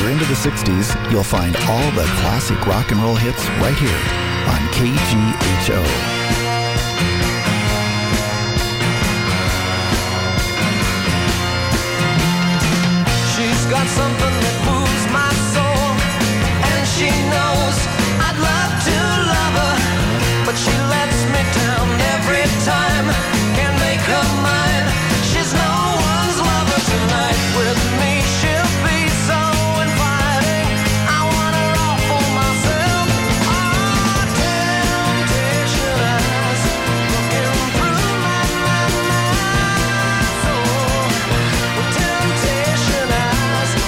you're into the 60s, you'll find all the classic rock and roll hits right here on KGHO. Got something that moves my soul, and she knows I'd love to love her, but she lets me down every time. Can't make her mine. She's no one's lover tonight. With me, she'll be so inviting. I want her all for myself. Oh, temptation eyes looking through my soul. With temptation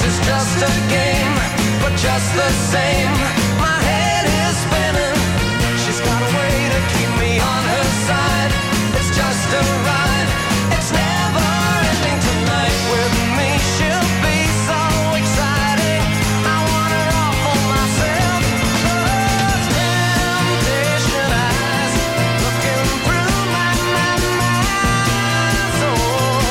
is just a game, but just the same, my head is spinning. She's got a way to keep me on her side. It's just a ride. It's never ending tonight. With me, she'll be so exciting. I want her all for myself. Those temptation eyes looking through my soul. The temptation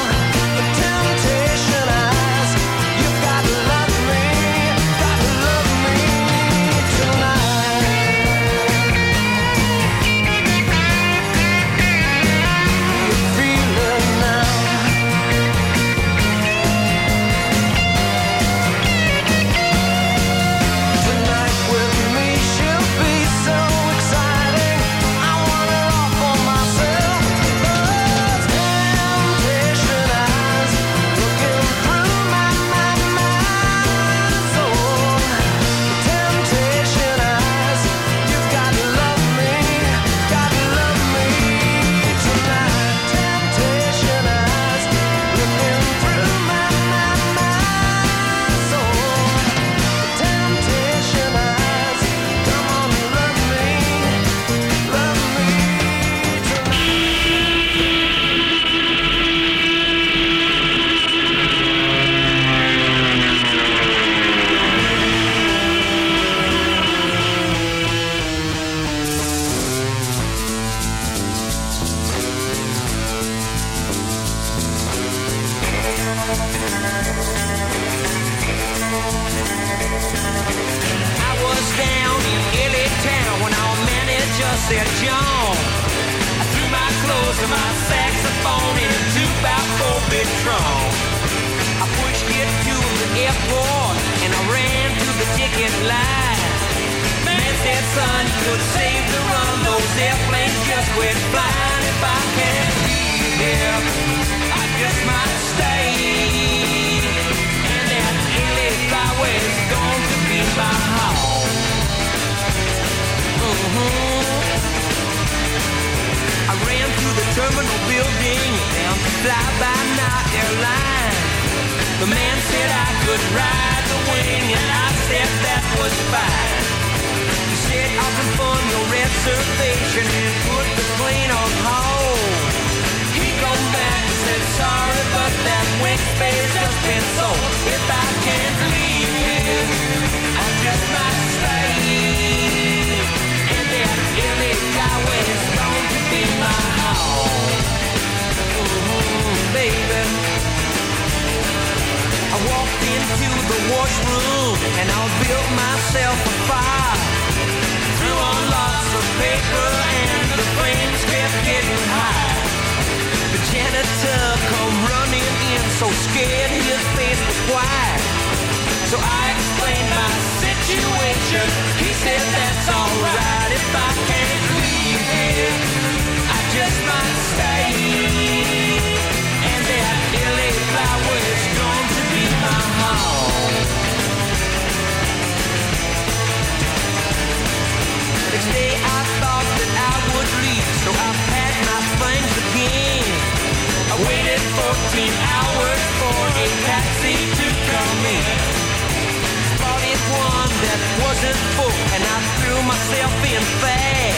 eyes.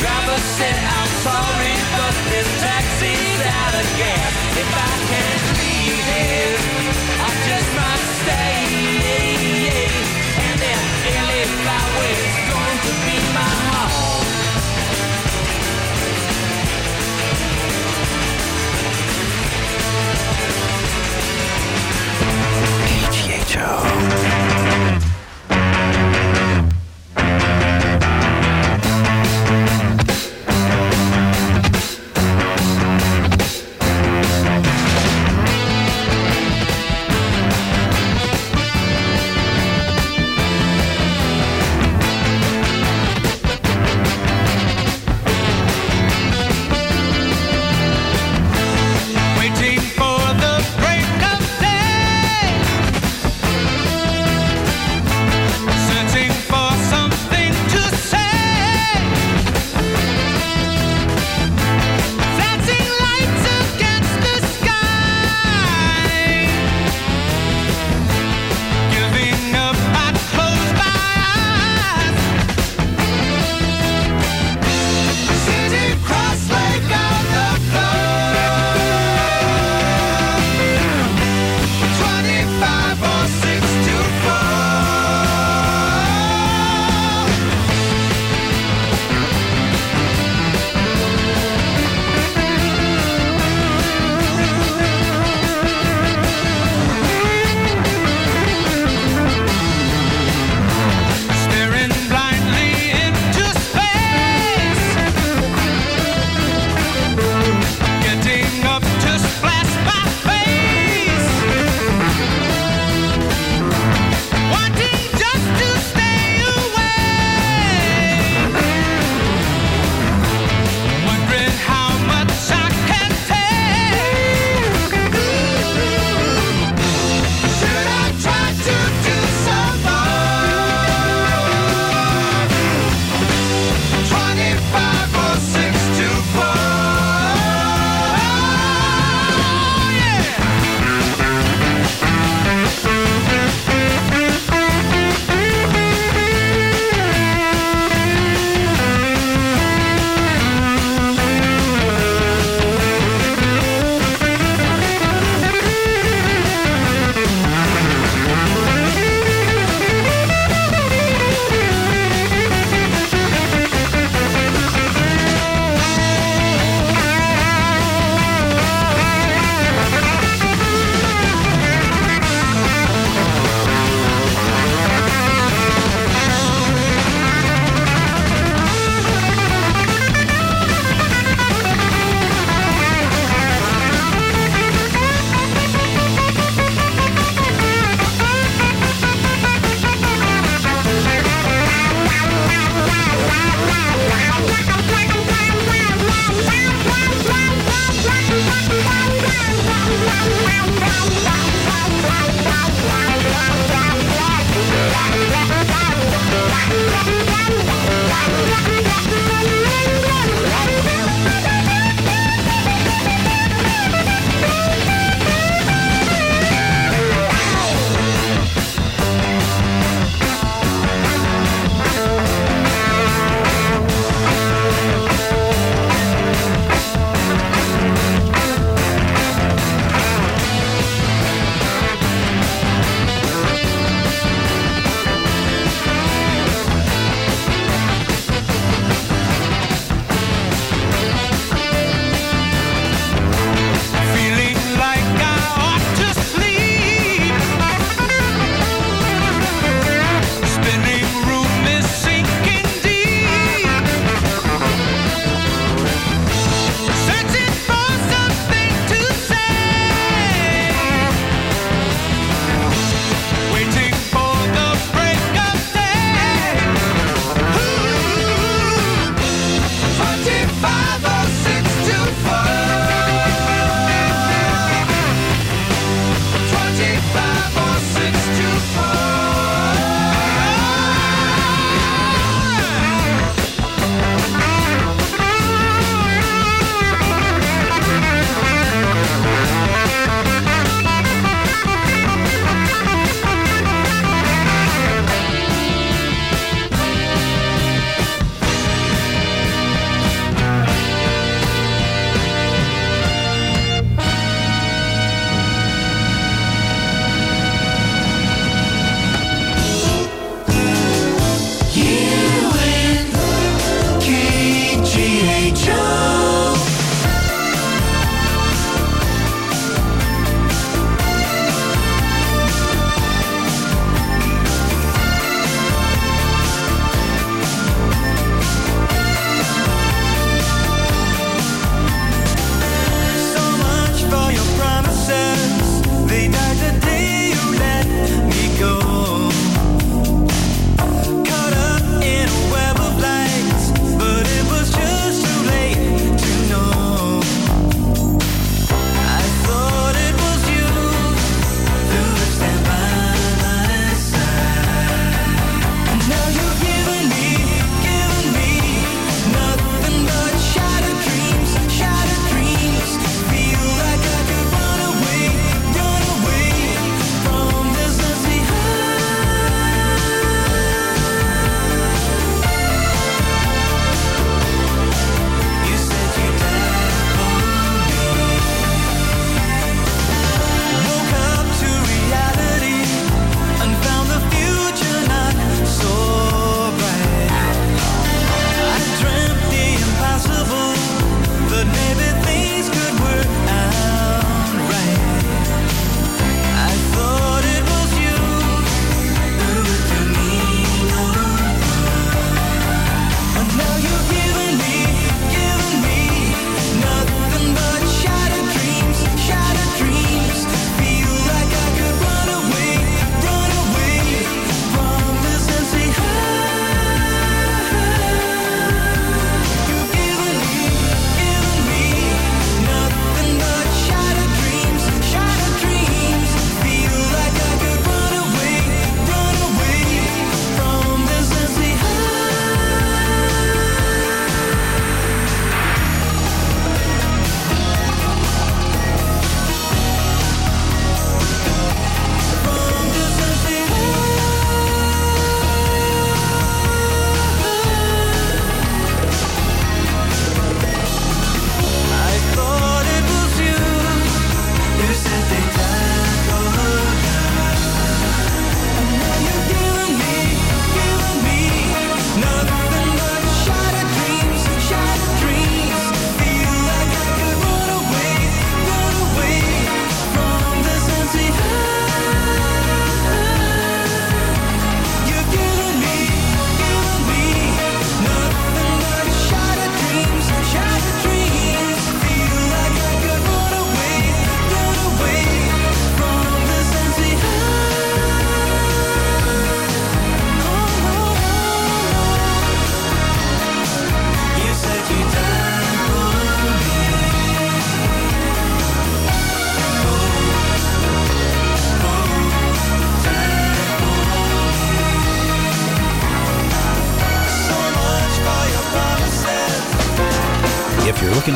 Driver said, I'm sorry, but this taxi's out.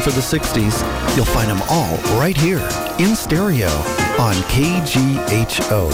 looking for the 60s, you'll find them all right here in stereo on KGHO.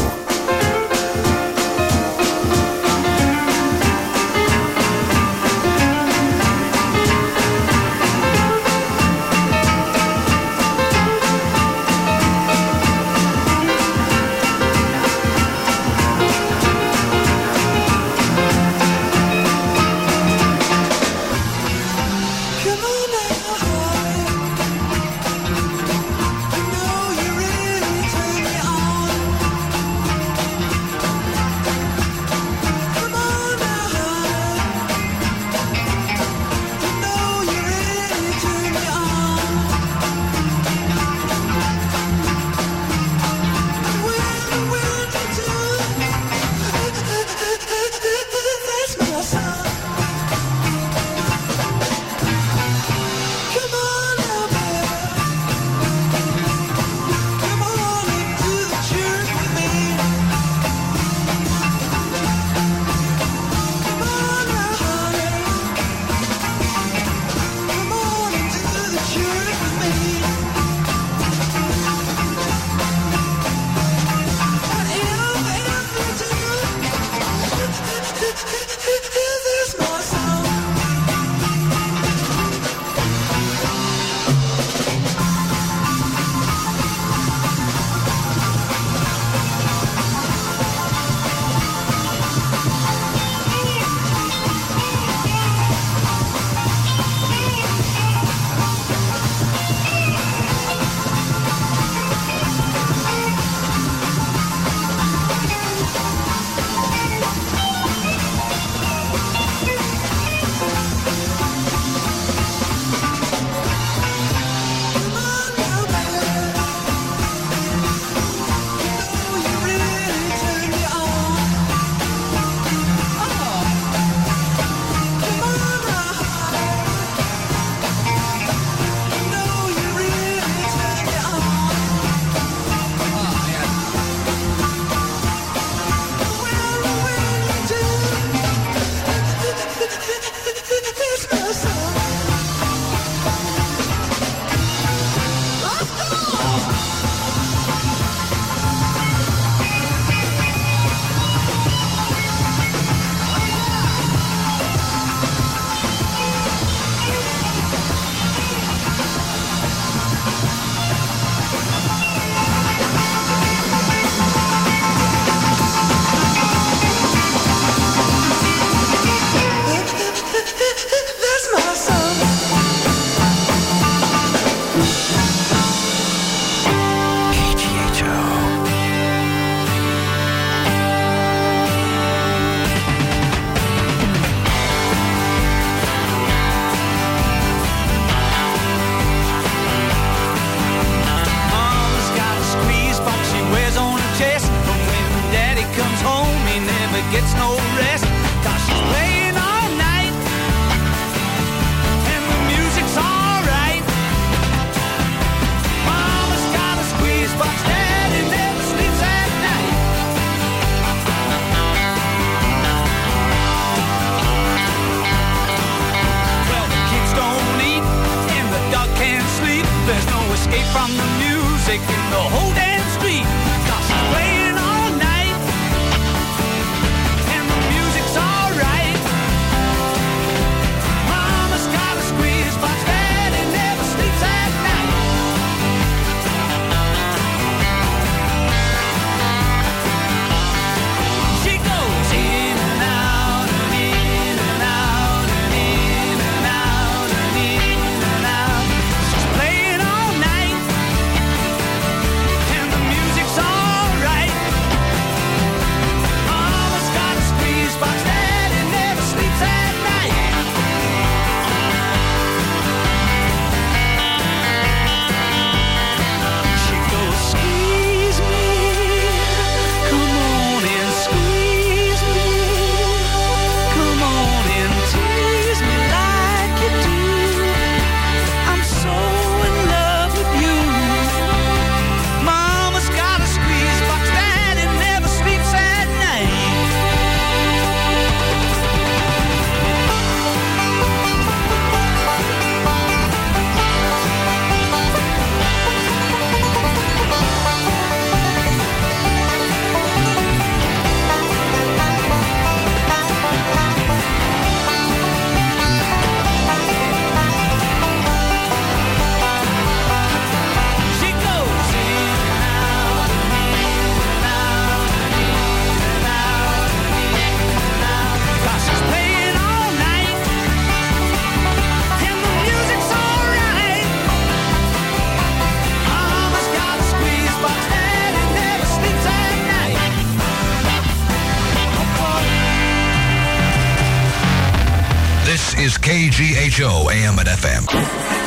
KGHO AM and FM.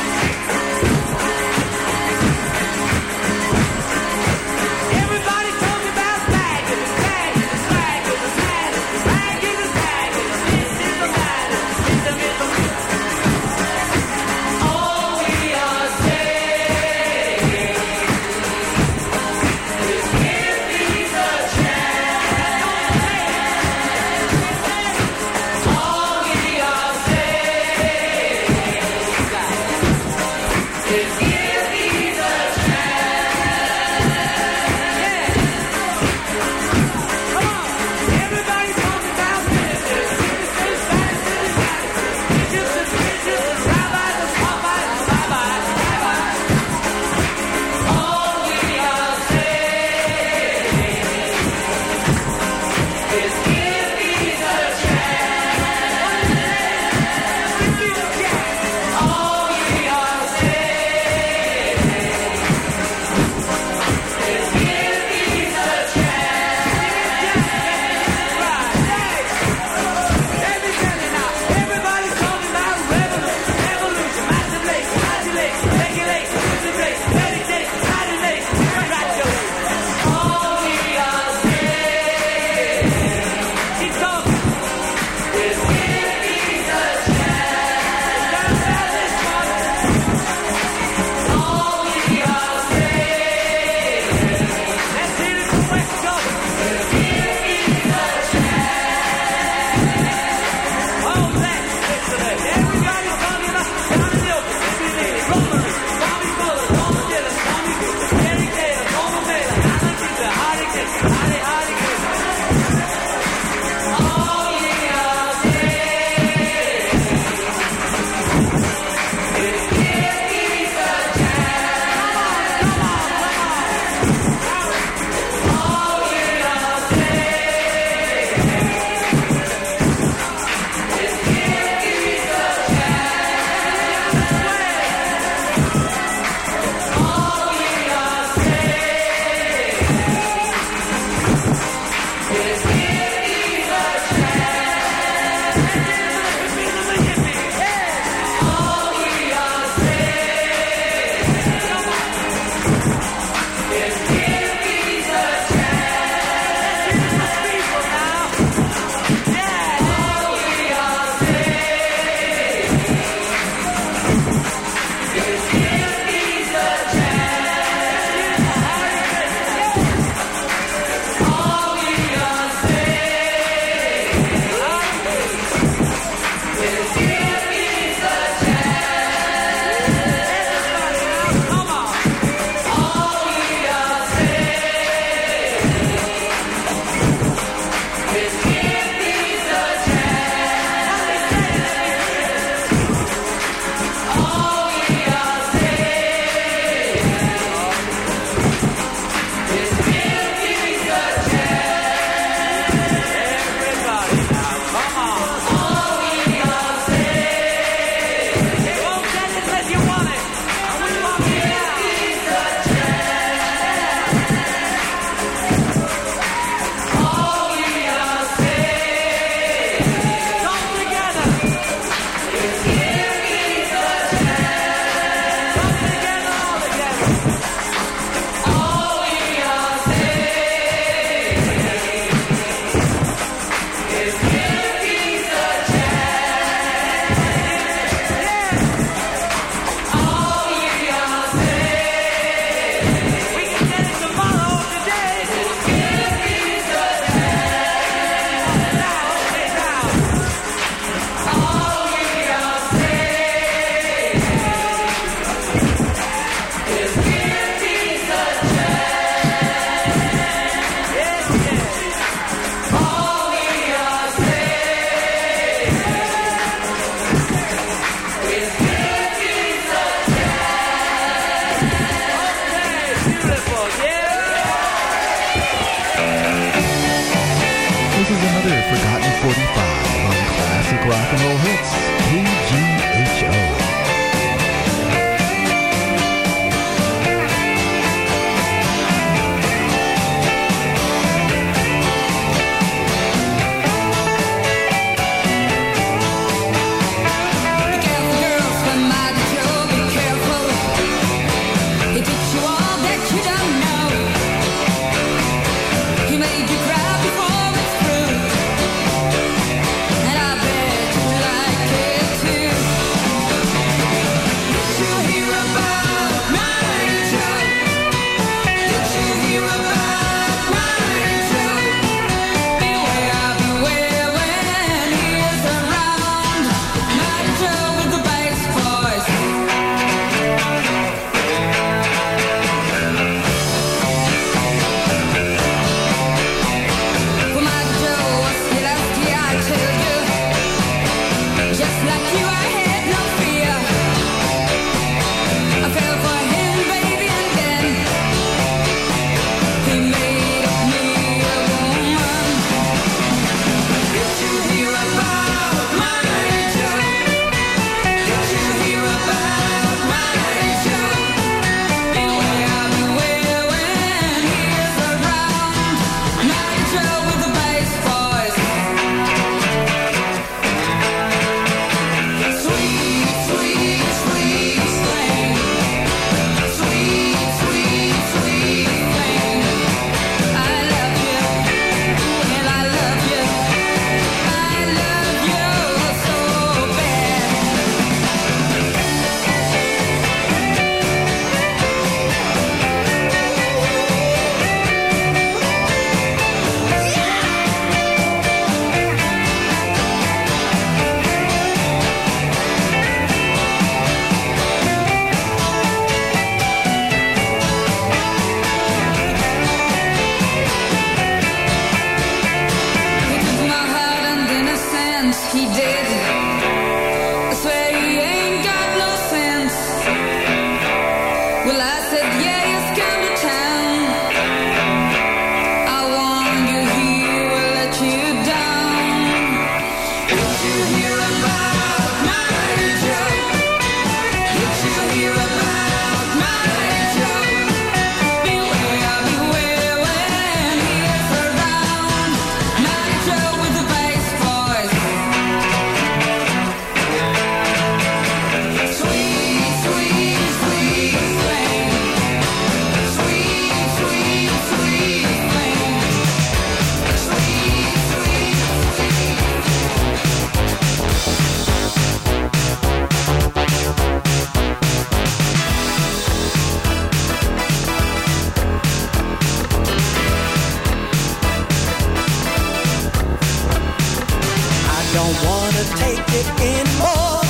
couldn't take it anymore.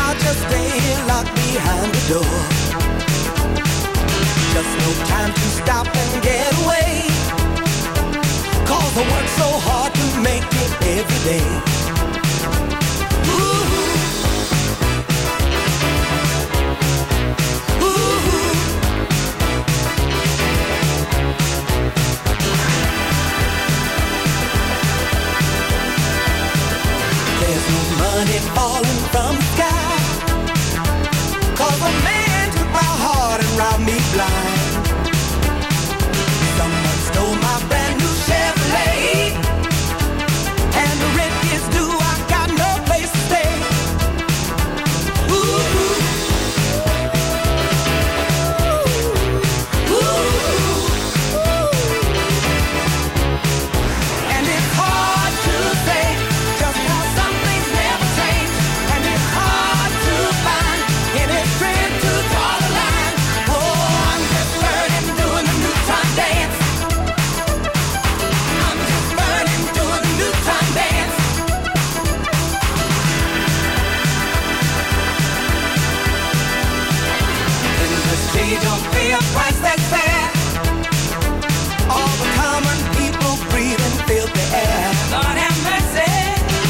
I'll just stay locked behind the door. Just no time to stop and get away, 'cause I work so hard to make it every day. Ooh. Ooh. There's no money falling from the sky, 'cause a man took my heart and robbed me blind. Someone stole my brand new Chevrolet, and the rent is due, I got no place to stay. Ooh, ooh, ooh. And it's hard to say just how some things never change, and it's hard to find any friend to draw the line. Oh, I'm just learning doing the new time dance. Don't pay a price that's fair. All the common people breathe and filthy air. Lord have mercy.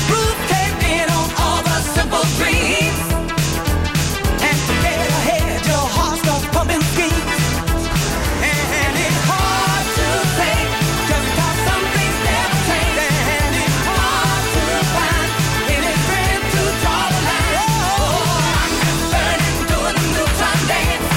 Proof taken on all the simple dreams. And to get ahead, your heart starts pumping schemes. And it's hard to say just because some things never change. And it's hard to find any friend to draw the line. Oh, I'm just learning doing the new time dance.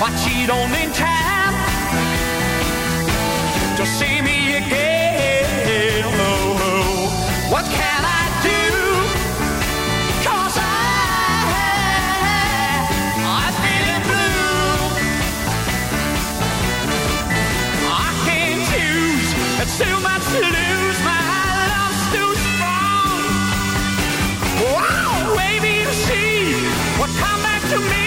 watch it on in time to see me again. Oh, what can I do? 'Cause I'm feeling blue. I can't choose, it's too much to lose. My love's too strong. Wow, wavy to see what come back to me.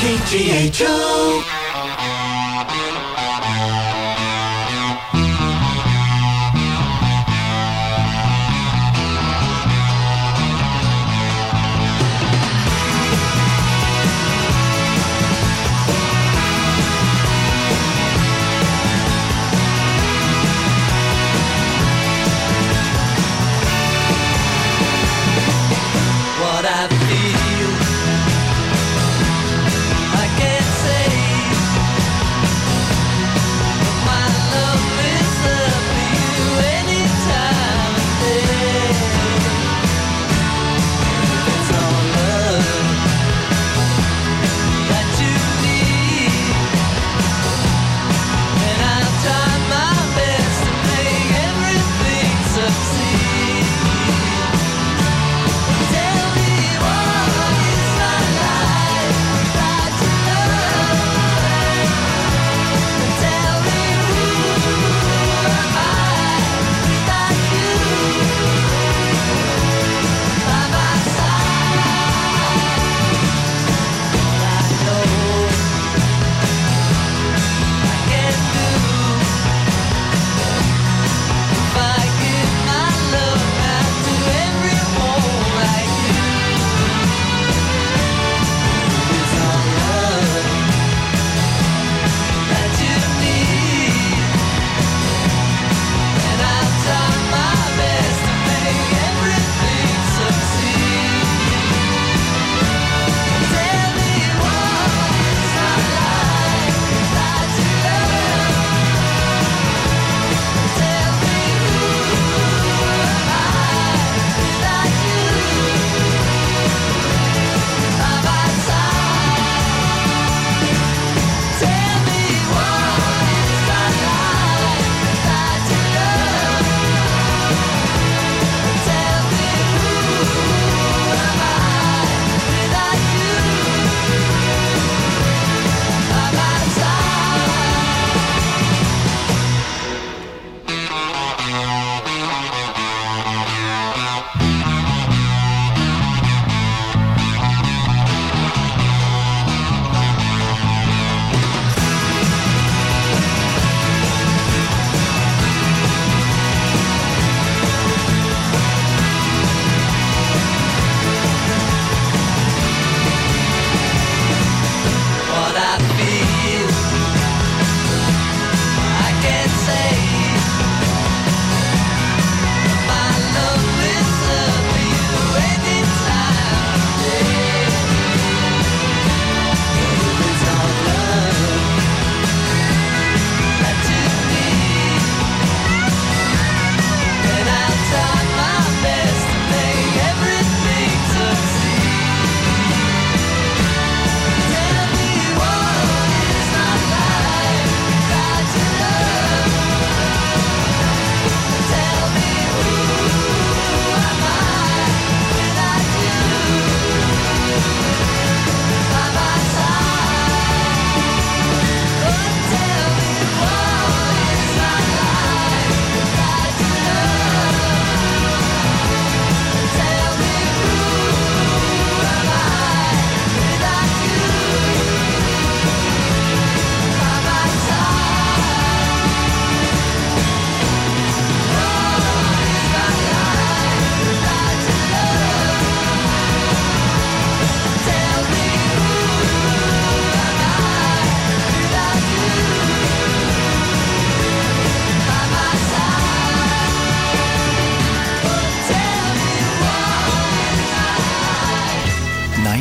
KGHO. What I feel I can't say.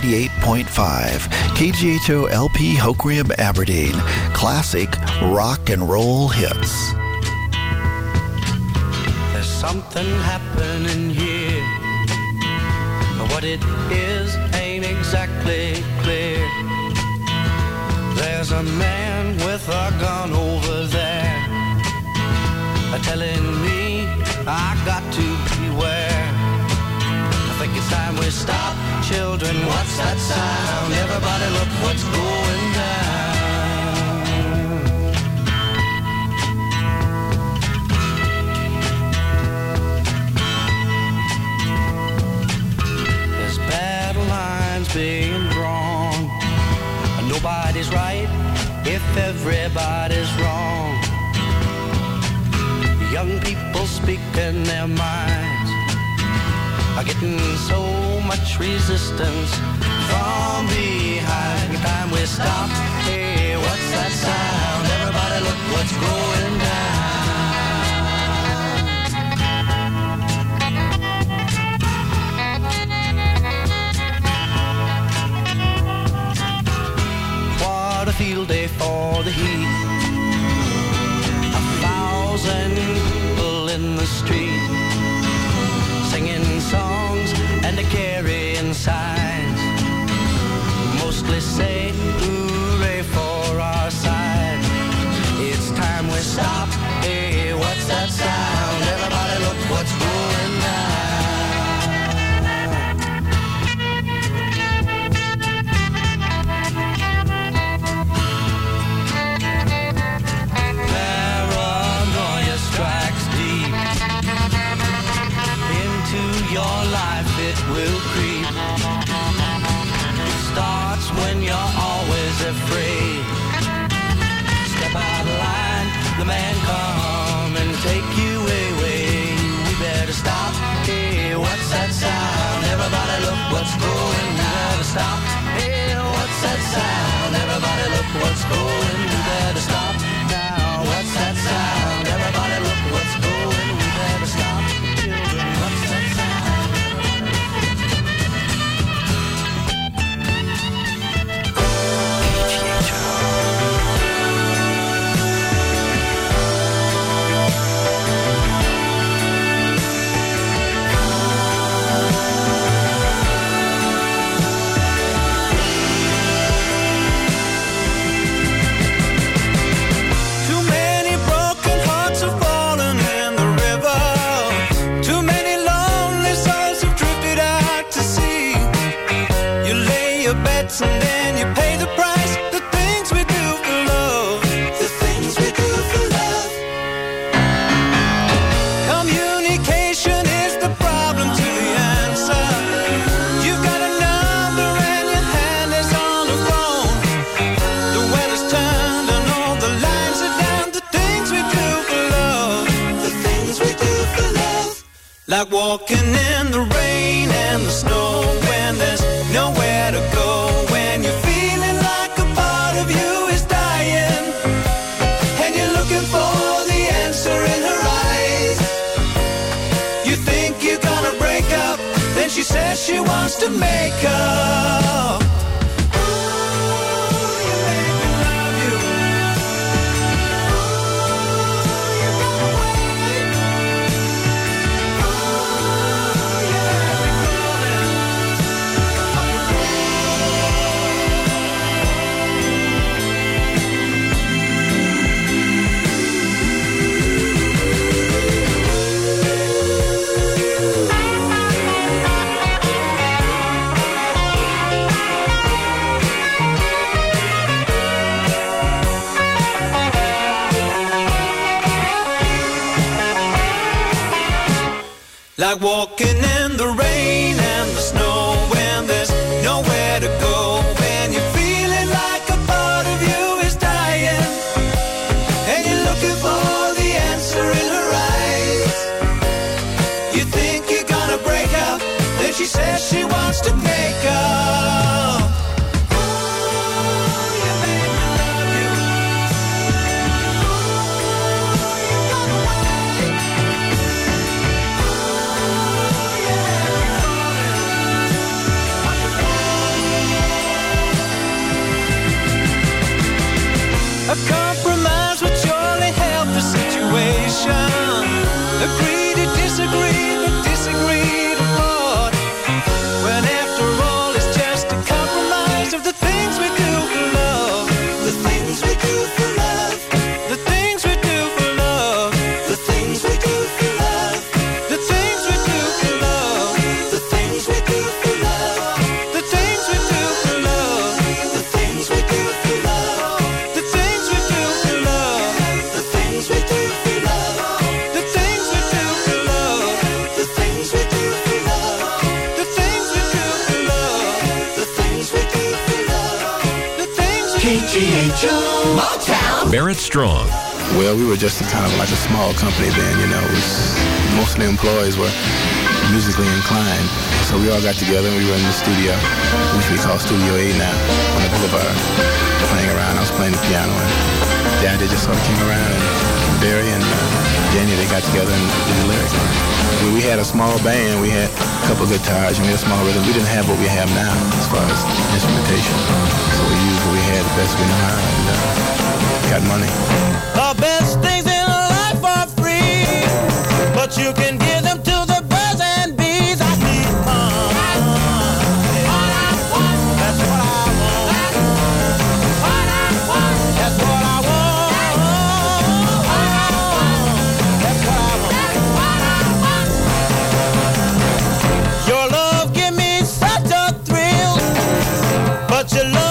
98.5 KGHO LP Hoquiam, Aberdeen. Classic rock and roll hits. There's something happening here, but what it is ain't exactly clear. There's a man with a gun over there telling me I got to beware. I think it's time we stop. Children, what's that sound? Everybody look what's going down. There's battle lines being drawn, and nobody's right if everybody's wrong. Young people speaking their minds are getting so much resistance from behind. Time we stop. Hey, what's that sound? Everybody look what's going down. What a field day for the heat. 1,000 people in the street, singing songs and carrying signs, mostly say hooray for our side. It's time we stop. Hey, what's that sound? Everybody look what's going down. Paranoia strikes deep into your life. It will creep. It starts when you're always afraid. Step out of line, the man come and take you away. We better stop. Hey, what's that sound? Everybody look what's going down. Stop. Hey, what's that sound? Everybody look what's going. We better stop now. What's that sound? Everybody look what's going. We better stop. Children, what's that sound? And then you pay the price. The things we do for love, the things we do for love. Communication is the problem to the answer. You've got a number and your hand is on the phone. The weather's turned and all the lines are down. The things we do for love, the things we do for love. Like walking in the rain and the snow when there's nowhere to go. She says she wants to make up. Ooh, you make me love you. Ooh, you got away. Ooh, you let me go like walking in the rain and the snow when there's nowhere to go. When you're feeling like a part of you is dying and you're looking for the answer in her eyes. You think you're gonna break up, then she says she wants to make up. KGHO Motown. Barrett Strong. Well, we were just kind of like a small company then, you know. Most of the employees were musically inclined. So we all got together and we were in the studio, which we call Studio A now, on the boulevard, playing around. I was playing the piano, and Daddy just sort of came around, and Barry and Danny, they got together and did the lyrics. When we had a small band, we had a couple of guitars, and we had a small rhythm. We didn't have what we have now as far as instrumentation. So we used what we had the best we knew how, and got money. The best things in life are free, but you can give them to the birds and bees. I need money. That's what I want. That's what I want. That's what I want. That's what I want. That's what I want. That's what I want. Your love give me such a thrill, but your love.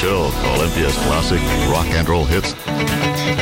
KGHO, Olympia's classic rock and roll hits. It's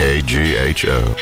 KGHO.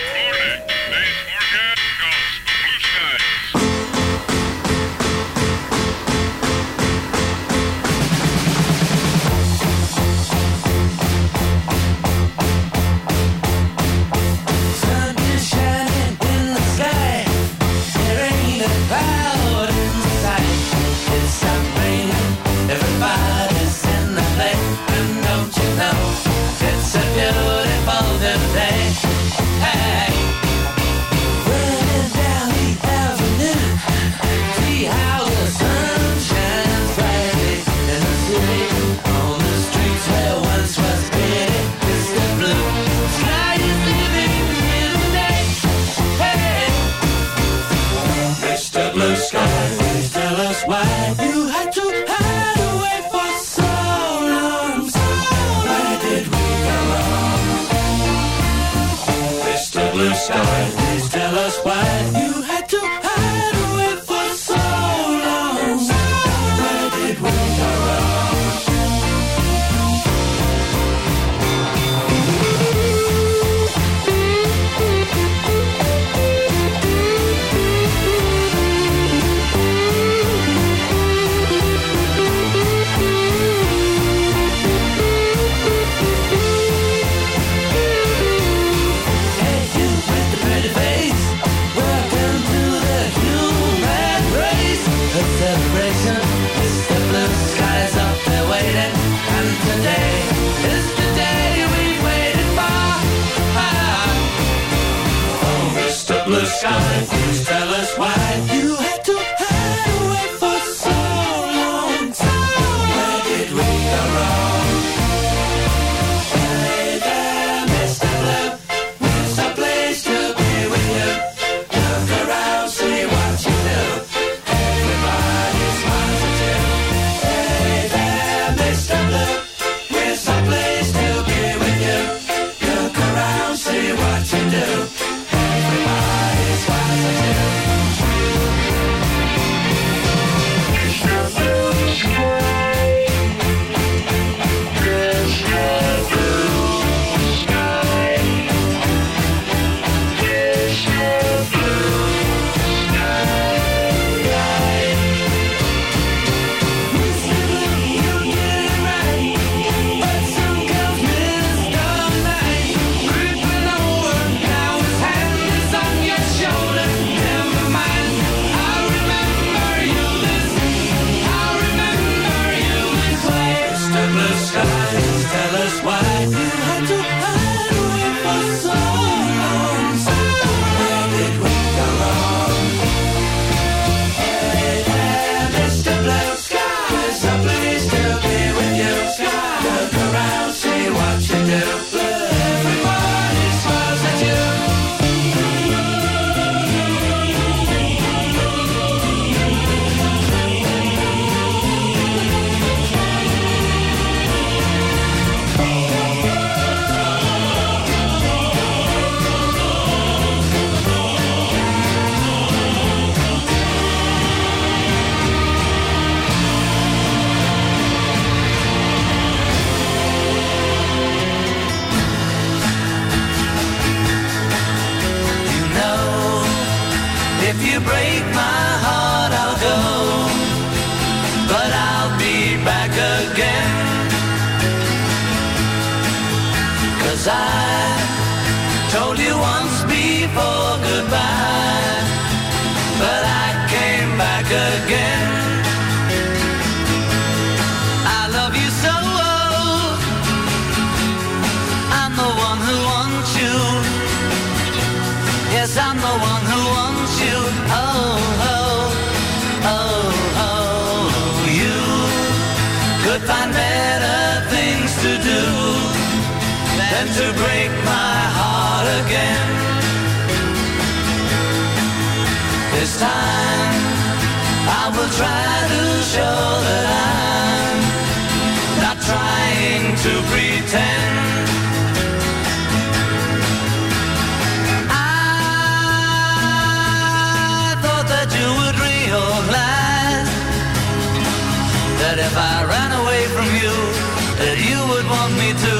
That you would want me to,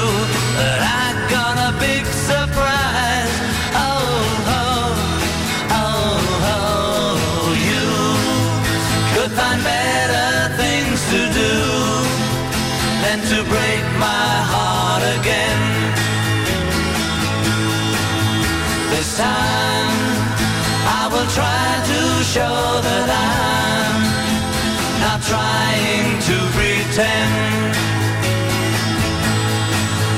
but I got a big surprise. This time I will try to show that I'm not trying to pretend.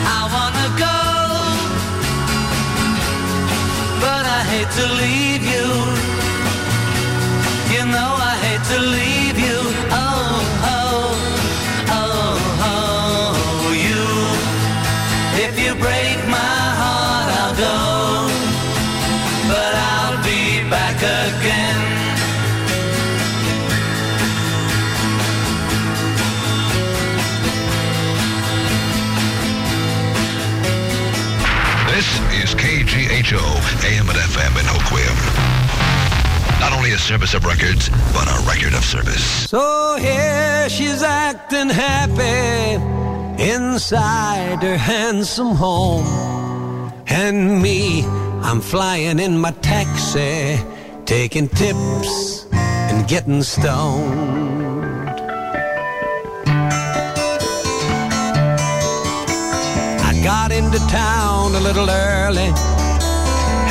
I wanna go, but I hate to leave you. You know I hate to leave you. Oh, oh, oh, oh, you. If you break my heart, I'll go, but I'll be back again. This is KGHO, AM and FM in Hoquiam. Not only a service of records, but a record of service. So here she's acting happy inside her handsome home. And me, I'm flying in my taxi, taking tips and getting stoned. I got into town a little early,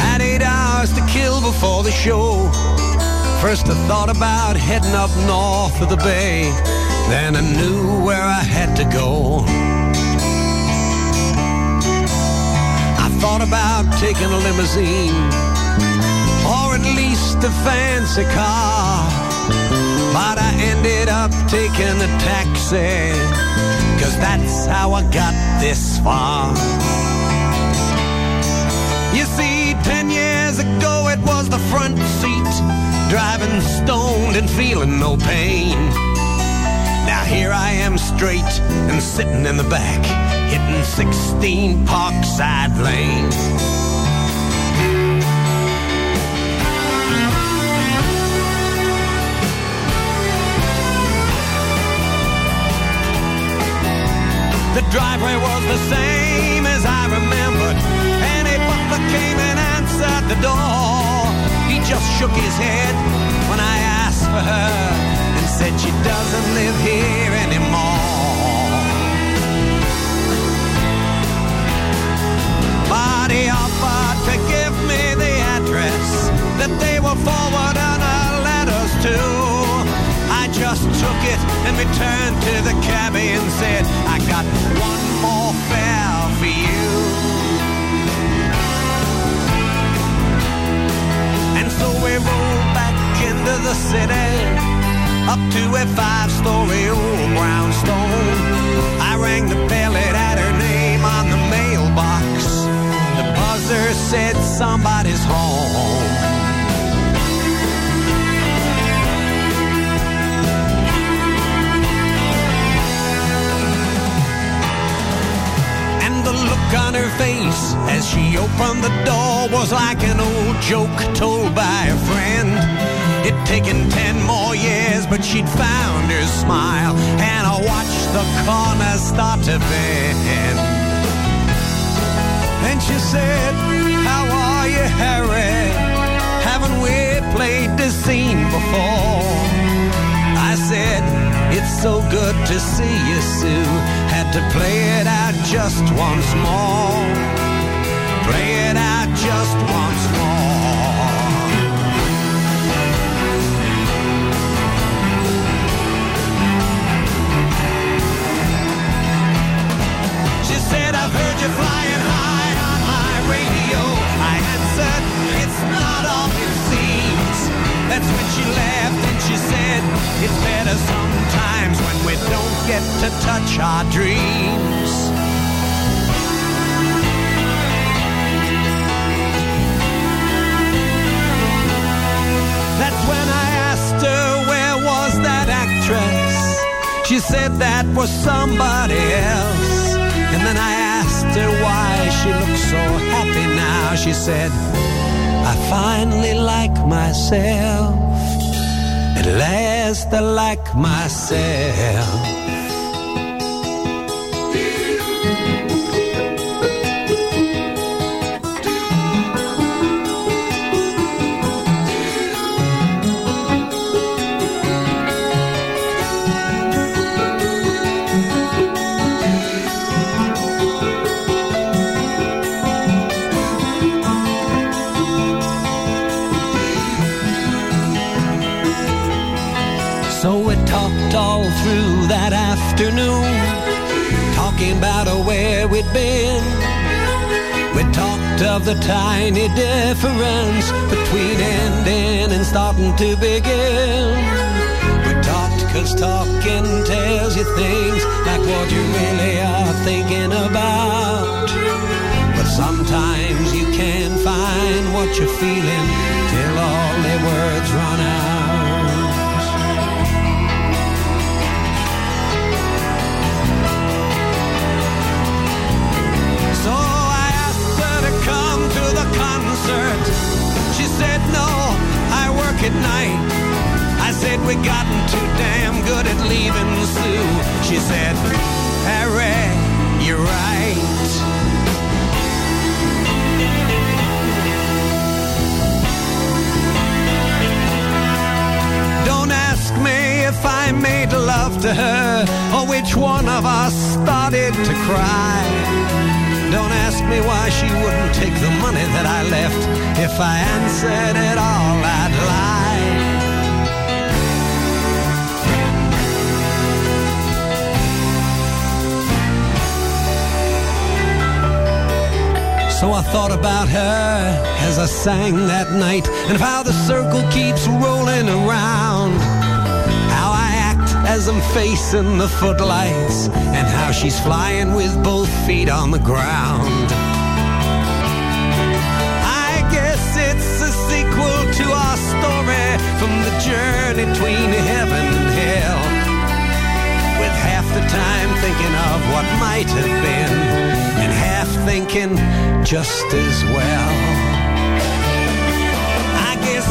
had 8 hours to kill before the show. First I thought about heading up north of the bay, then I knew where I had to go. Thought about taking a limousine, or at least a fancy car, but I ended up taking a taxi, 'cause that's how I got this far. You see, 10 years ago it was the front seat, driving stoned and feeling no pain. Now here I am straight and sitting in the back, hitting 16 Parkside Lane. The driveway was the same as I remembered. Any butler came and answered the door. He just shook his head when I asked for her and said she doesn't live here anymore. They offered to give me the address that they will forward on our letters to. I just took it and returned to the cabbie and said, I got one more fare for you. And so we rolled back into the city, up to a 5-story old brownstone. I rang the bell, it had her name on the mailbox. Buzzer said somebody's home. And the look on her face as she opened the door was like an old joke told by a friend. It'd taken 10 more years, but she'd found her smile, and I watched the corners start to bend. And she said, how are you, Harry? Haven't we played this scene before? I said, it's so good to see you, Sue. Had to play it out just once more. Play it out just once more. She said, I've heard you flying high radio. I answered, it's not all it seems. That's when she laughed and she said, it's better sometimes when we don't get to touch our dreams. That's when I asked her, where was that actress? She said, that was somebody else. And then I asked her why she looked so happy now. She said, I finally like myself. At last I like myself. So we talked all through that afternoon, talking about where we'd been. We talked of the tiny difference between ending and starting to begin. We talked 'cause talking tells you things like what you really are thinking about. But sometimes you can't find what you're feeling till all the words run out. She said, no, I work at night. I said, we gotten too damn good at leaving Sue. She said, Harry, you're right. Don't ask me if I made love to her or which one of us started to cry. Don't ask me why she wouldn't take the money that I left. If I answered it all, I'd lie. So I thought about her as I sang that night, and of how the circle keeps rolling around. How I act as I'm facing the footlights, and how she's flying with both feet on the ground. I guess it's a sequel to our story from the journey between heaven and hell, with half the time thinking of what might have been and half thinking just as well. I guess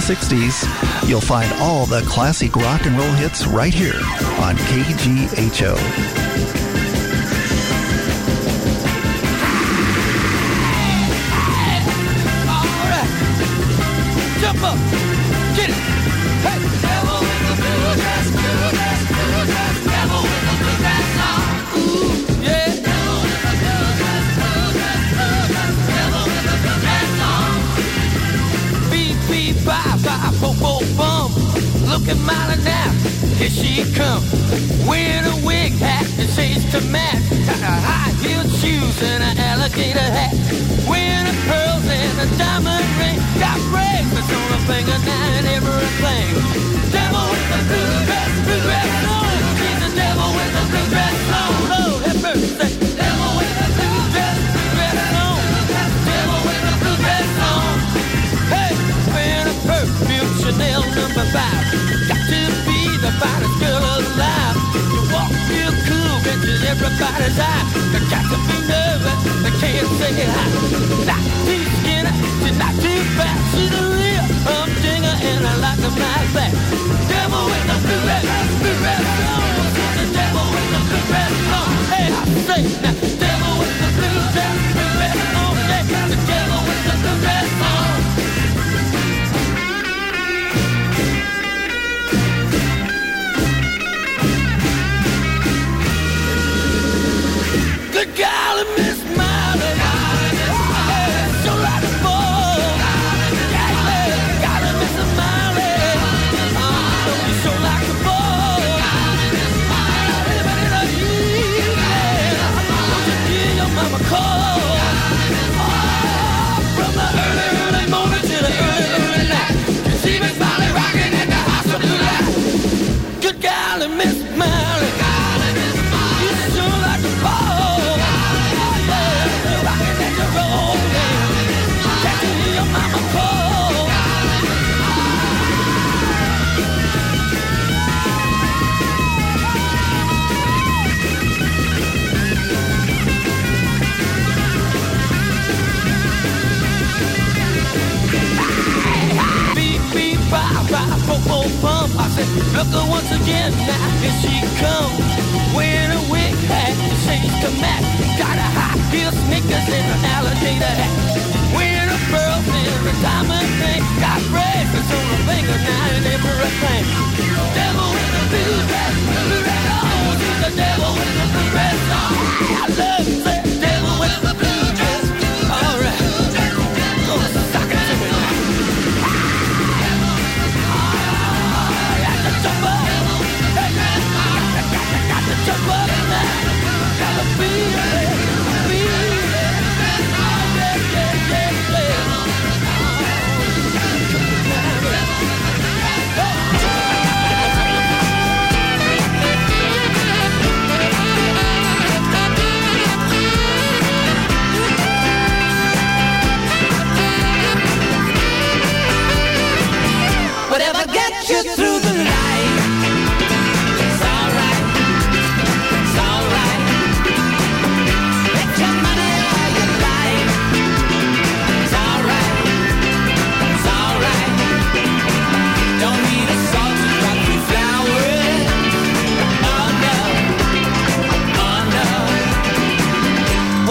'60s, you'll find all the classic rock and roll hits right here on KGHO. Devil with the blue dress, she come, wearing a wig hat and shades to match, got her high-heeled shoes and an alligator hat, wearing her pearls and a diamond ring, got bracelets on her finger now and everything. Devil with the blue dress on, she's the devil with the blue dress on, oh, that birthday. Devil with the blue dress on, devil with the blue dress on, hey, wearing a perfume Chanel No. 5. Got to be the finest girl alive. You walk real cool, catches everybody's eye. You got to be nervous, they can't say hi. Not too skinny, she's not too fat. She's a real humdinger and I like her like that. Devil with the blue dress on. The devil with the blue dress on. Hey, I say now, devil with the blue dress on. Yeah, the devil with the blue dress on. The golly, Miss Molly, so like a ball. Yeah, golly, Miss Molly, so like a ball. Everybody love you, won't you hear your mama call? From the early morning to the early night, you see Miss Molly rocking at the house of blue light. Good golly, Miss Molly, you so like a ball. I said, look her once again, now here she comes. Wearing a wig hat, the shades to match. Got a high-heel sneakers and an alligator hat. Wearing a pearls and a diamond ring. Got bracelets on her finger now and everything. Devil with the blue dress on. She's the devil with the blue dress on. I love that devil with the blue dress. All right, oh, stop it to me. Whatever gets you through the night, it's all right, it's all right. Make your money or your life, it's all right, it's all right. Don't need a salt to drop through flowers, oh no, oh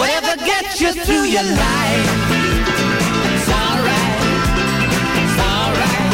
no. Whatever gets you through your life, it's all right, it's all right.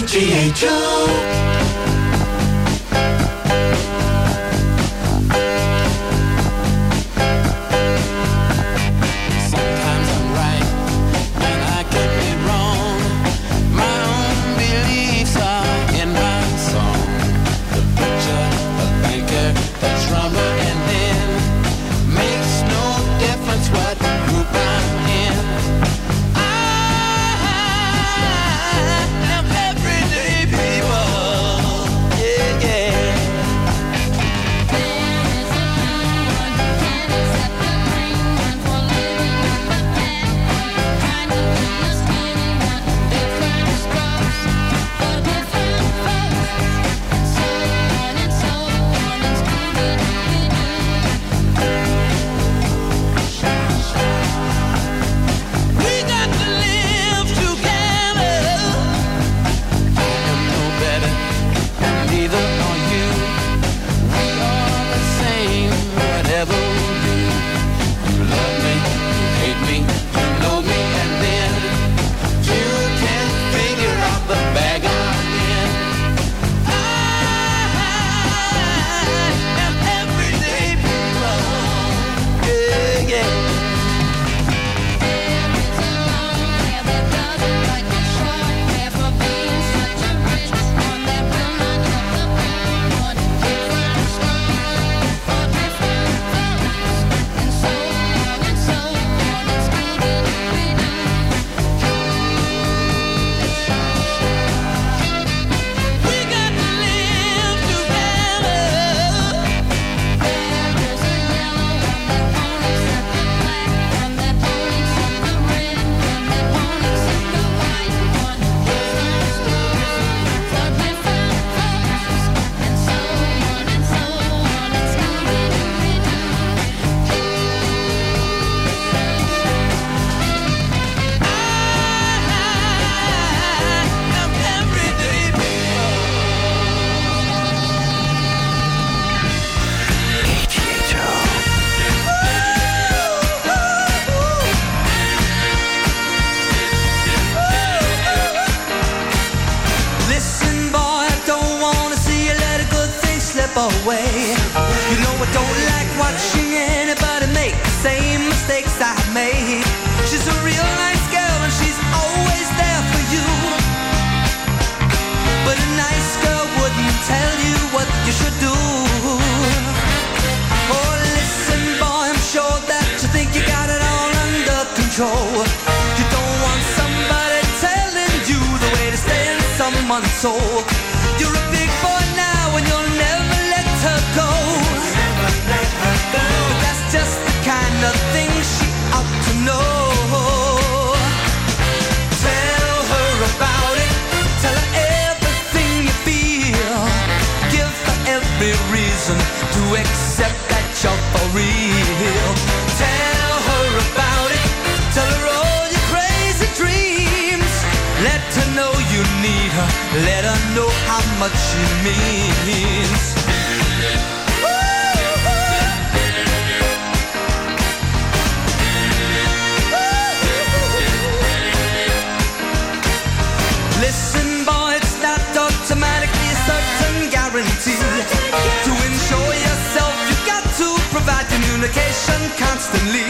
KGHO. Constantly,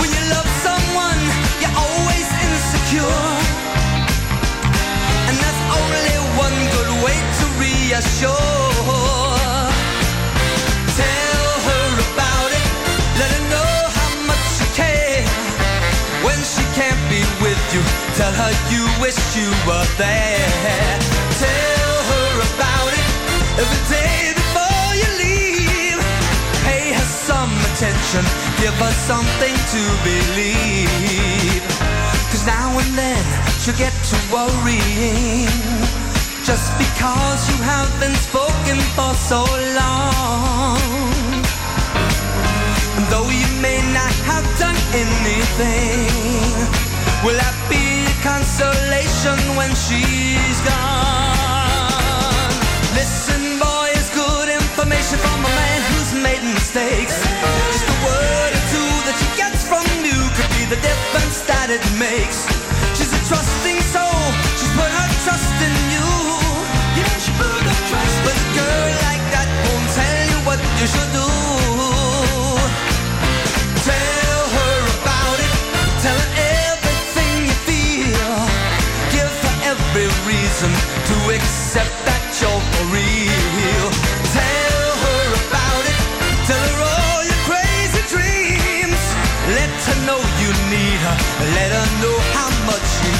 when you love someone, you're always insecure, and there's only one good way to reassure. Tell her about it, let her know how much you care. When she can't be with you, tell her you wish you were there. Tell her about it every day before you leave. Pay her some attention, give her something to believe. 'Cause now and then she'll get to worrying, just because you haven't spoken for so long. And though you may not have done anything, will that be consolation when she's gone? Listen, boy, it's good information from a man who's made mistakes. The difference that it makes. She's a trusting soul, she's put her trust in you. reason to accept that you're for real. Tell her about it, tell her all your crazy dreams. Let her know you need her, let her know how much you